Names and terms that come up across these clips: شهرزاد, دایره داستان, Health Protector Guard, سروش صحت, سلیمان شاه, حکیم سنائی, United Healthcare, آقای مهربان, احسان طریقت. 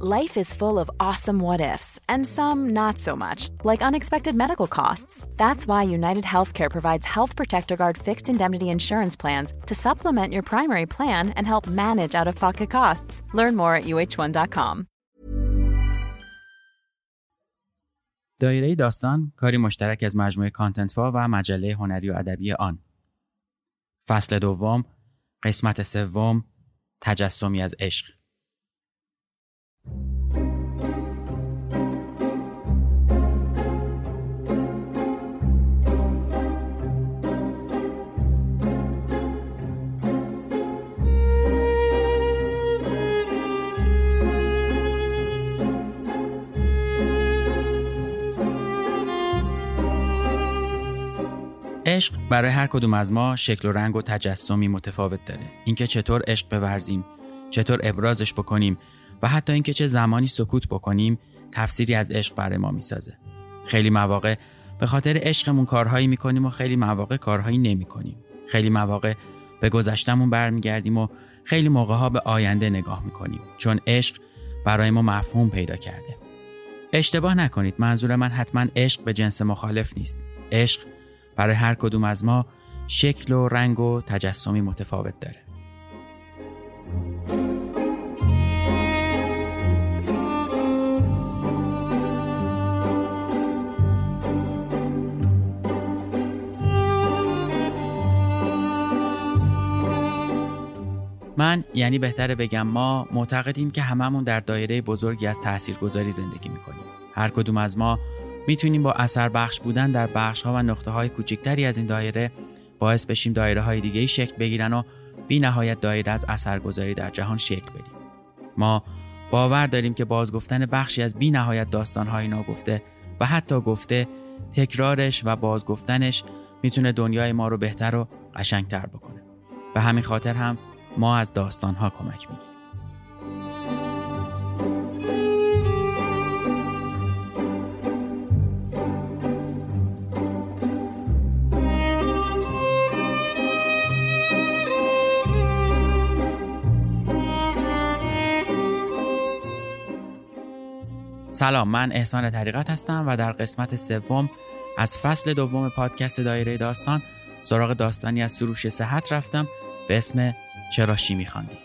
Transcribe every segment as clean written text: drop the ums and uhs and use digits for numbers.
Life is full of awesome what-ifs, and some not so much, like unexpected medical costs. That's why United Healthcare provides Health Protector Guard fixed indemnity insurance plans to supplement your primary plan and help manage out-of-pocket costs. Learn more at UH1.com. دایره داستان کاری مشترک از مجموعه کانتنت‌فا و مجله هنری و ادبی آن. فصل دوم، قسمت سوم، تجسمی از عشق. عشق برای هر کدوم از ما شکل و رنگ و تجسمی متفاوت داره. اینکه چطور عشق بورزیم، چطور ابرازش بکنیم و حتی اینکه چه زمانی سکوت بکنیم، تفسیری از عشق برای ما میسازه. خیلی مواقع به خاطر عشقمون کارهایی میکنیم و خیلی مواقع کارهایی نمیکنیم. خیلی مواقع به گذشتمون برمیگردیم و خیلی موقع‌ها به آینده نگاه میکنیم، چون عشق برای ما مفهوم پیدا کرده. اشتباه نکنید، منظور من حتما عشق به جنس مخالف نیست. عشق برای هر کدوم از ما شکل و رنگ و تجسمی متفاوت داره. من، یعنی بهتره بگم ما، معتقدیم که هممون در دایره بزرگی از تاثیرگذاری زندگی میکنیم. هر کدوم از ما میتونیم با اثر بخش بودن در بخش‌ها و نقطه‌های کوچکتری از این دایره باعث بشیم دایره‌های دیگه‌ای شکل بگیرن و بی نهایت دایره از اثرگذاری در جهان شکل بدیم. ما باور داریم که بازگفتن بخشی از بی نهایت داستان‌های ناگفته و حتی گفته، تکرارش و بازگفتنش میتونه دنیای ما رو بهتر و قشنگتر بکنه. به همین خاطر هم ما از داستان‌ها کمک می‌گیریم. سلام، من احسان طریقت هستم و در قسمت سوم از فصل دوم پادکست دایره داستان سراغ داستانی از سروش صحت رفتم به اسم چرا شیمی خواندی.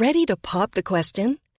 Ready to pop the question?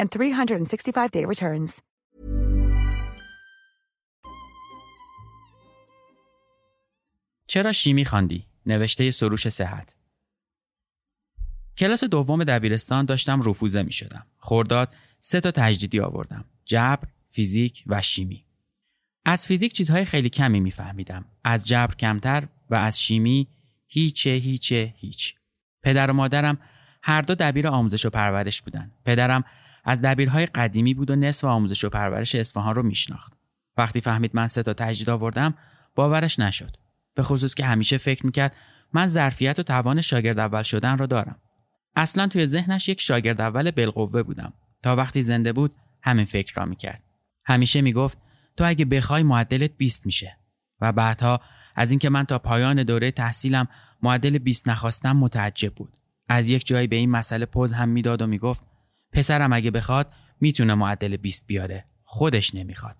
and 365-day returns. چرا شیمی خواندی؟ نوشته سروش صحت. کلاس دوم دبیرستان داشتم رفوزه می شدم. خرداد 3 تا تجدیدی آوردم: جبر، فیزیک و شیمی. از فیزیک چیزهای خیلی کمی می فهمیدم. از جبر کمتر و از شیمی هیچ. پدر و مادرم هر دو دبیر آموزش و پرورش بودن. پدرم از دبیرهای قدیمی بود و نصف آموزش و پرورش اصفهان رو می شناخت. وقتی فهمید من 3 تا تجدید آوردم باورش نشد. به خصوص که همیشه فکر میکرد من ظرفیت و توان شاگرد اول شدن را دارم. اصلا توی ذهنش یک شاگرد اول بالقوه بودم. تا وقتی زنده بود همین فکر را میکرد. همیشه میگفت تو اگه بخوای معدلت 20 میشه. و بعدها از اینکه من تا پایان دوره تحصیلم معدل 20 نخواستم متعجب بود. از یک جایی به این مسئله پوز هم میداد و میگفت پسرم اگه بخواد میتونه معدل 20 بیاره، خودش نمیخواد.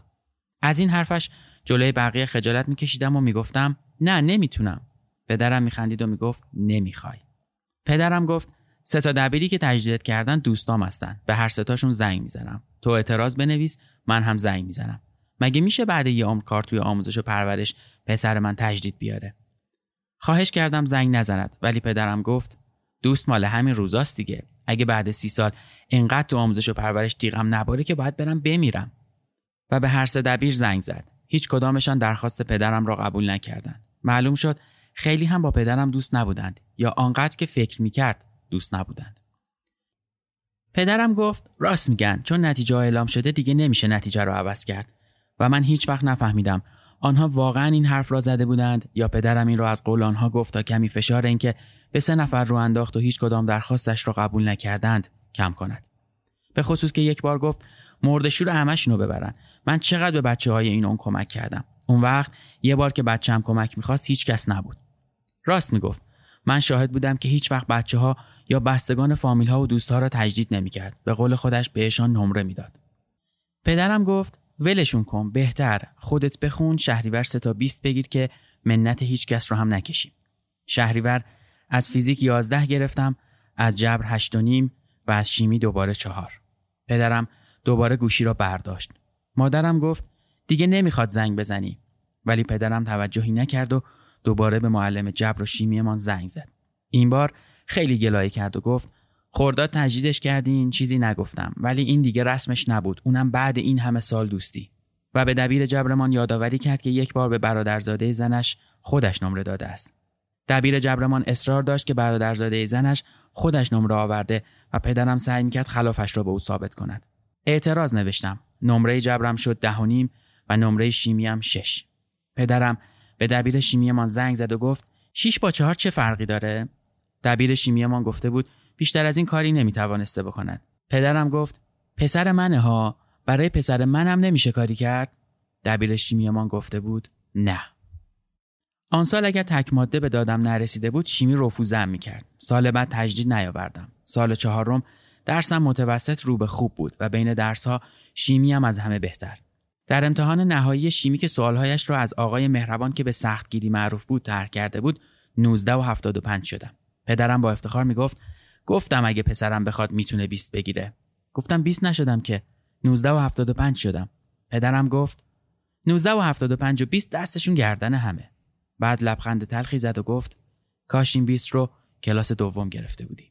از این حرفش جلوی بقیه خجالت میکشیدم و میگفتم نه نمیتونم. پدرم میخندید و میگفت نمیخوای. پدرم گفت سه تا دبیری که تجدید کردن دوستام هستن، به هر سه تاشون زنگ میزنم، تو اعتراض بنویس من هم زنگ میزنم. مگه میشه بعد یه عمر کار توی آموزش و پرورش پسر من تجدید بیاره؟ خواهش کردم زنگ نزند، ولی پدرم گفت دوست مال همین روزاست دیگه، اگه بعد 30 سال اینقدر تو آموزش و پرورش دیغم نباره که باید برم بمیرم. و به هر سه دبیر زنگ زد. هیچ کدامشان درخواست پدرم را قبول نکردند. معلوم شد خیلی هم با پدرم دوست نبودند، یا آنقدر که فکر میکرد دوست نبودند. پدرم گفت راست میگن، چون نتیجه اعلام شده دیگه نمیشه نتیجه رو عوض کرد. و من هیچ وقت نفهمیدم آنها واقعا این حرف را زده بودند یا پدرم این را از قول آنها گفت تا کمی فشار این که به 3 نفر رو انداخت و هیچ کدام درخواستش را قبول نکردند کم کند. به خصوص که یک بار گفت مردشور همشونو ببرن. من چقدر به بچه‌های این اون کمک کردم. اون وقت یه بار که بچه‌م کمک می‌خواست هیچ کس نبود. راست میگفت. من شاهد بودم که هیچ وقت بچه‌ها یا بستگان فامیل‌ها و دوست‌ها را تجدید نمی‌کرد. به قول خودش بهشان نمره می‌داد. پدرم گفت ولشون کن، بهتر خودت بخون شهریور 3 تا 20 بگیر که منت هیچ کس رو هم نکشیم. شهریور از فیزیک 11 گرفتم، از جبر 8.5 و از شیمی دوباره 4. پدرم دوباره گوشی را برداشت. مادرم گفت دیگه نمیخواد زنگ بزنی، ولی پدرم توجهی نکرد و دوباره به معلم جبر و شیمی من زنگ زد. این بار خیلی گلایه کرد و گفت خرداد تجدیدش کردین؟ چیزی نگفتم، ولی این دیگه رسمش نبود، اونم بعد این همه سال دوستی. و به دبیر جبرمان یادآوری کرد که یک بار به برادرزاده زنش خودش نمره داده است. دبیر جبرمان اصرار داشت که برادرزاده زنش خودش نمره آورده و پدرم سعی میکرد خلافش را به او ثابت کند. اعتراض نوشتم. نمره جبرم شد 10.5 و نمره شیمیم 6. پدرم به دبیر شیمیمان زنگ زد و گفت 6 با 4 چه فرقی داره؟ دبیر شیمیمان گفته بود بیشتر از این کاری نمیتوانسته بکند. پدرم گفت پسر منه ها، برای پسر منم نمیشه کاری کرد؟ دبیر شیمیمان گفته بود نه. آن سال اگر تک ماده به دادم نرسیده بود شیمی رفوزم میکرد. سال بعد تجدید نیاوردم. سال 4 درسم متوسط رو به خوب بود و بین درس‌ها شیمی هم از همه بهتر. در امتحان نهایی شیمی که سوالهایش را از آقای مهربان که به سختگیری معروف بود طرح کرده بود 19.75 شدم. پدرم با افتخار میگفت گفتم اگه پسرم بخواد میتونه 20 بگیره. گفتم 20 نشدم که 19.75 شدم. پدرم گفت 19.75 و 20 دستشون گردن همه. بعد لبخند تلخی زد و گفت کاش این 20 رو کلاس دوم گرفته بودی.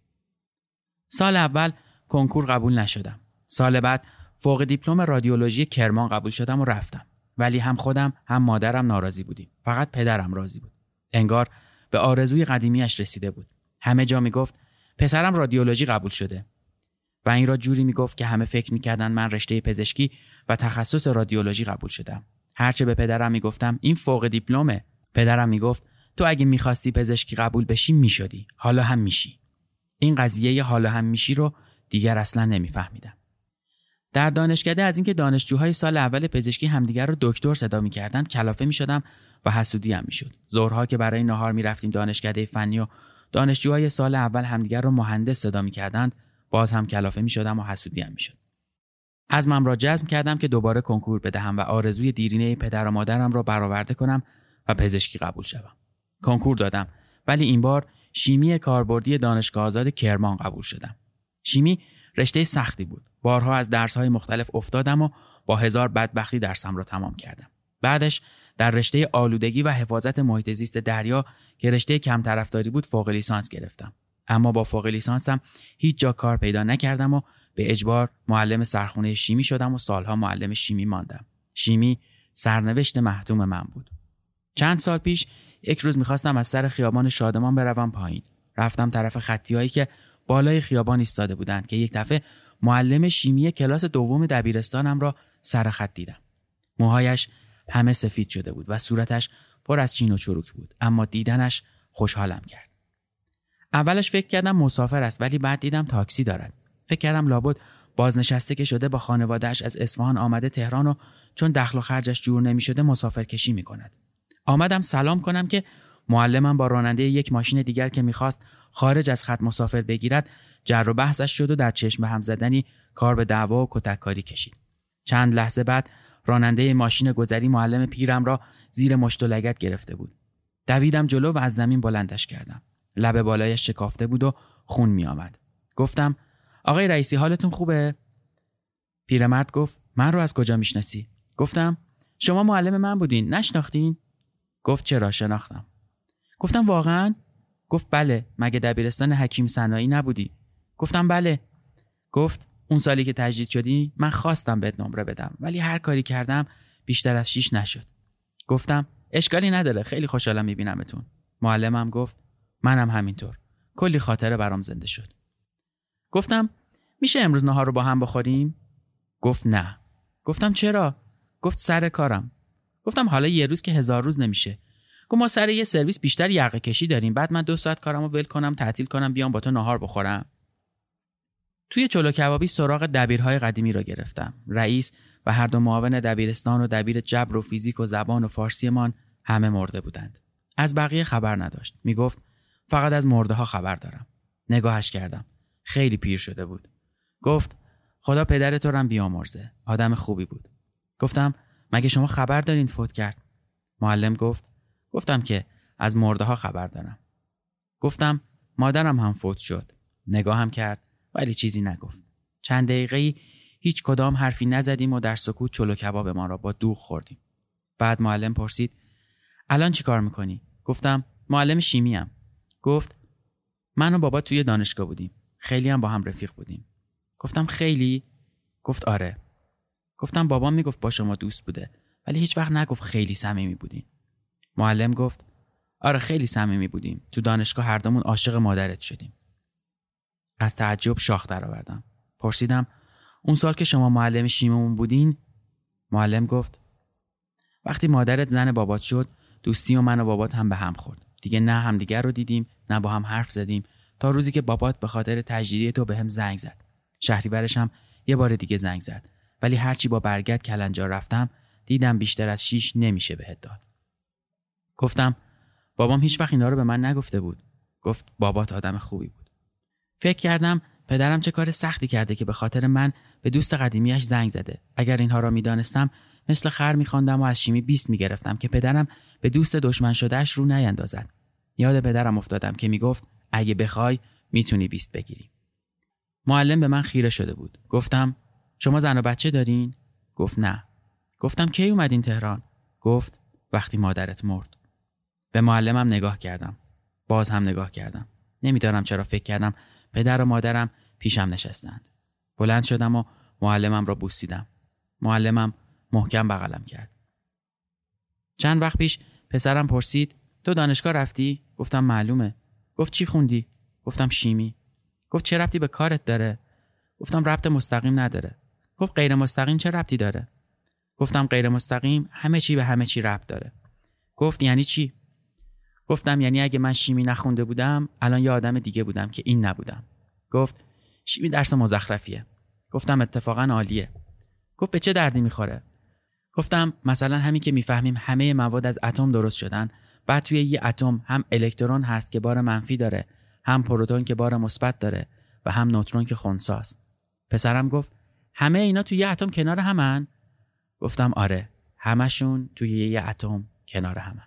سال اول کنکور قبول نشدم. سال بعد فوق دیپلم رادیولوژی کرمان قبول شدم و رفتم. ولی هم خودم هم مادرم ناراضی بودیم. فقط پدرم راضی بود. انگار به آرزوی قدیمیش رسیده بود. همه جا میگفت پسرم رادیولوژی قبول شده. و این را جوری میگفت که همه فکر میکردن من رشته پزشکی و تخصص رادیولوژی قبول شدم. هرچه به پدرم میگفتم این فوق دیپلمه. پدرم میگفت تو اگه میخواستی پزشکی قبول بشی میشدی. حالا هم میشی. این قضیه ی حالا هم میشی رو دیگر اصلا نمیفهمیدم. در دانشکده از اینکه دانشجوهای سال اول پزشکی همدیگر رو دکتر صدا میکردن کلافه میشدم و حسودی هم میشد. ظهرها که برای نهار میرفتیم دانشکده فنی و دانشجوهای سال اول همدیگر رو مهندس صدا میکردند باز هم کلافه میشدم و حسودی هم میشد. عزمم را جزم کردم که دوباره کنکور بدهم و آرزوی دیرینه پدر و مادرم را برآورده کنم و پزشکی قبول شوم. کنکور دادم، ولی این بار شیمی کاربردی دانشگاه آزاد کرمان قبول شدم. شیمی رشته سختی بود. بارها از درس‌های مختلف افتادم و با 1000 بدبختی درسم را تمام کردم. بعدش در رشته آلودگی و حفاظت محیط زیست دریا که رشته کم طرفداری بود فوق لیسانس گرفتم. اما با فوق لیسانسم هیچ جا کار پیدا نکردم و به اجبار معلم سرخونه شیمی شدم و سالها معلم شیمی ماندم. شیمی سرنوشت محتوم من بود. چند سال پیش یک روز می‌خواستم از سر خیابان شادمان بروم پایین. رفتم طرف خطی‌هایی که بالای خیابان ایستاده بودند که یک دفعه معلم شیمی کلاس دوم دبیرستانم را سر خط دیدم. موهایش همه سفید شده بود و صورتش پر از چین و چروک بود، اما دیدنش خوشحالم کرد. اولش فکر کردم مسافر است، ولی بعد دیدم تاکسی دارد. فکر کردم لابد بازنشسته که شده با خانواده‌اش از اصفهان آمده تهران و چون دخل و خرجش جور نمی‌شده مسافرکشی می‌کند. آمدم سلام کنم که معلمم با راننده یک ماشین دیگر که میخواست خارج از خط مسافر بگیرد جر و بحثش شد و در چشم هم زدنی کار به دعوا و کتککاری کشید. چند لحظه بعد راننده ماشین گذری معلم پیرم را زیر مشت و لگد گرفته بود. دویدم جلو و از زمین بلندش کردم. لب بالایش شکافته بود و خون می آمد. گفتم آقای رئیسی حالتون خوبه؟ پیرمرد گفت من رو از کجا میشناسی؟ گفتم شما معلم من بودین، نشناختین؟ گفت چرا، شناختم. گفتم واقعا؟ گفت بله، مگه دبیرستان حکیم سنائی نبودی؟ گفتم بله. گفت اون سالی که تجدید شدی من خواستم بهت نمره بدم ولی هر کاری کردم بیشتر از 6 نشد. گفتم اشکالی نداره، خیلی خوشحالم میبینمتون. معلمم گفت منم همینطور، کلی خاطره برام زنده شد. گفتم میشه امروز نهار رو با هم بخوریم؟ گفت نه. گفتم چرا؟ گفت سر کارم. گفتم حالا یه روز که 1000 روز نمیشه. گفت ما سر یه سرویس بیشتر یقه کشی داریم، بعد من 2 ساعت کارمو ول کنم، تعطیل کنم، بیام با تو نهار بخورم. توی چلو کبابی سراغ دبیرهای قدیمی را گرفتم. رئیس و هر دو معاون دبیرستان و دبیر جبر و فیزیک و زبان و فارسی من همه مرده بودند. از بقیه خبر نداشت. میگفت فقط از مرده ها خبر دارم. نگاهش کردم. خیلی پیر شده بود. گفت خدا پدرت رو هم بیامرزه. آدم خوبی بود. گفتم مگه شما خبر دارین فوت کرد؟ معلم گفت گفتم که از مرده ها خبر دارم. گفتم مادرم هم فوت شد. نگاهم کرد ولی چیزی نگفت. چند دقیقه‌ای هیچ کدام حرفی نزدیم و در سکوت چلو کباب ما را با دوغ خوردیم. بعد معلم پرسید الان چی کار میکنی؟ گفتم معلم شیمی‌ام. گفت من و بابا توی دانشگاه بودیم. خیلی هم با هم رفیق بودیم. گفتم خیلی؟ گفت آره. گفتم بابام میگفت با شما دوست بوده ولی هیچ وقت نگفت خیلی صمیمی بودین. معلم گفت آره خیلی صمیمی بودیم. تو دانشگاه هر دومون عاشق مادرت شدیم. از تعجب شاخ درآوردم. پرسیدم اون سال که شما معلم شیممون بودین؟ معلم گفت وقتی مادرت زن بابات شد دوستی و من و بابات هم به هم خورد. دیگه نه همدیگر رو دیدیم نه با هم حرف زدیم تا روزی که بابات به خاطر تجدیدیه تو به هم زنگ زد. شهریورش هم یه بار دیگه زنگ زد ولی هرچی با برگرد کلنجار رفتم دیدم بیشتر از 6 نمیشه بهت داد. گفتم بابام هیچ وقت اینا رو به من نگفته بود. گفت بابات آدم خوبی بود. فکر کردم پدرم چه کار سختی کرده که به خاطر من به دوست قدیمیش زنگ زده. اگر اینها را میدانستم مثل خر میخواندم و از شیمی 20 میگرفتم که پدرم به دوست دشمن شدهش رو نیندازد. یاد پدرم افتادم که میگفت اگه بخوای میتونی 20 بگیری. معلم به من خیره شده بود. گفتم شما زن و بچه دارین؟ گفت نه. گفتم کی اومدین تهران؟ گفت وقتی مادرت مرد. به معلمم نگاه کردم. باز هم نگاه کردم. نمیدونم چرا فکر کردم پدر و مادرم پیشم نشستند. بلند شدم و معلمم را بوسیدم. معلمم محکم بغلم کرد. چند وقت پیش پسرم پرسید تو دانشگاه رفتی؟ گفتم معلومه. گفت چی خوندی؟ گفتم شیمی. گفت چه ربطی به کارت داره؟ گفتم ربط مستقیم نداره. گفت غیر مستقیم چه ربطی داره؟ گفتم غیر مستقیم همه چی به همه چی ربط داره. گفت یعنی چی؟ گفتم یعنی اگه من شیمی نخونده بودم الان یه آدم دیگه بودم که این نبودم. گفت شیمی درس مزخرفیه. گفتم اتفاقا عالیه. گفت به چه دردی میخوره؟ گفتم مثلا همین که میفهمیم همه مواد از اتم درست شدن، بعد توی یه اتم هم الکترون هست که بار منفی داره، هم پروتون که بار مثبت داره و هم نوترون که خنثیه. پسرم گفت همه اینا توی یه اتم کنار همن؟ گفتم آره، همشون توی یه اتم کنار همن.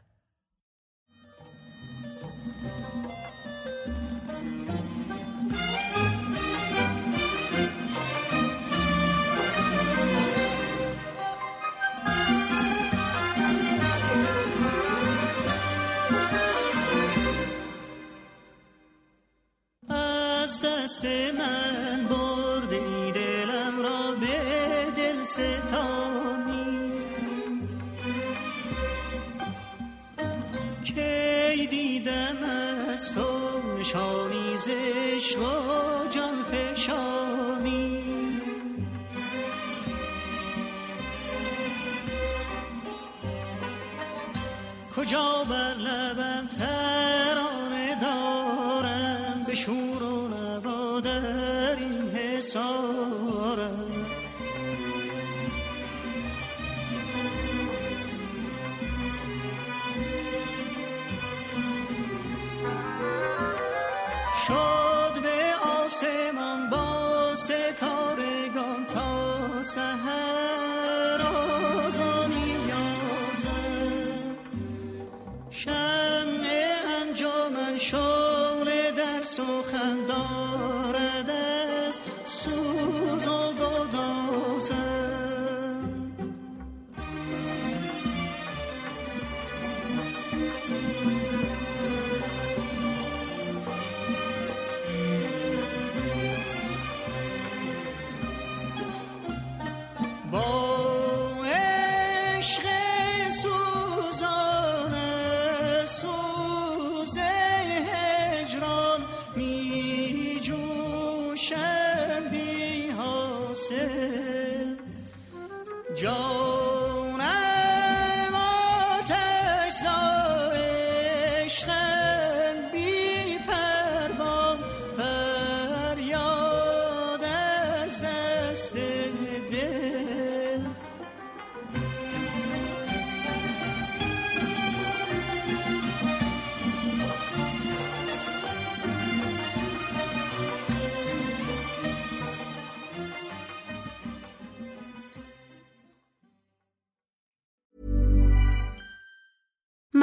من بردی دلم را به دل ستانی، که دیدم از تو نشانی ز عشق و جان فشانی، کجا بر لبم ترانه دارم به شور و نوا در این حصارم، شد به آسمان با ستارگان تا سحر. شمع انجمن شغل در سخن دارد از سوز و گدازه.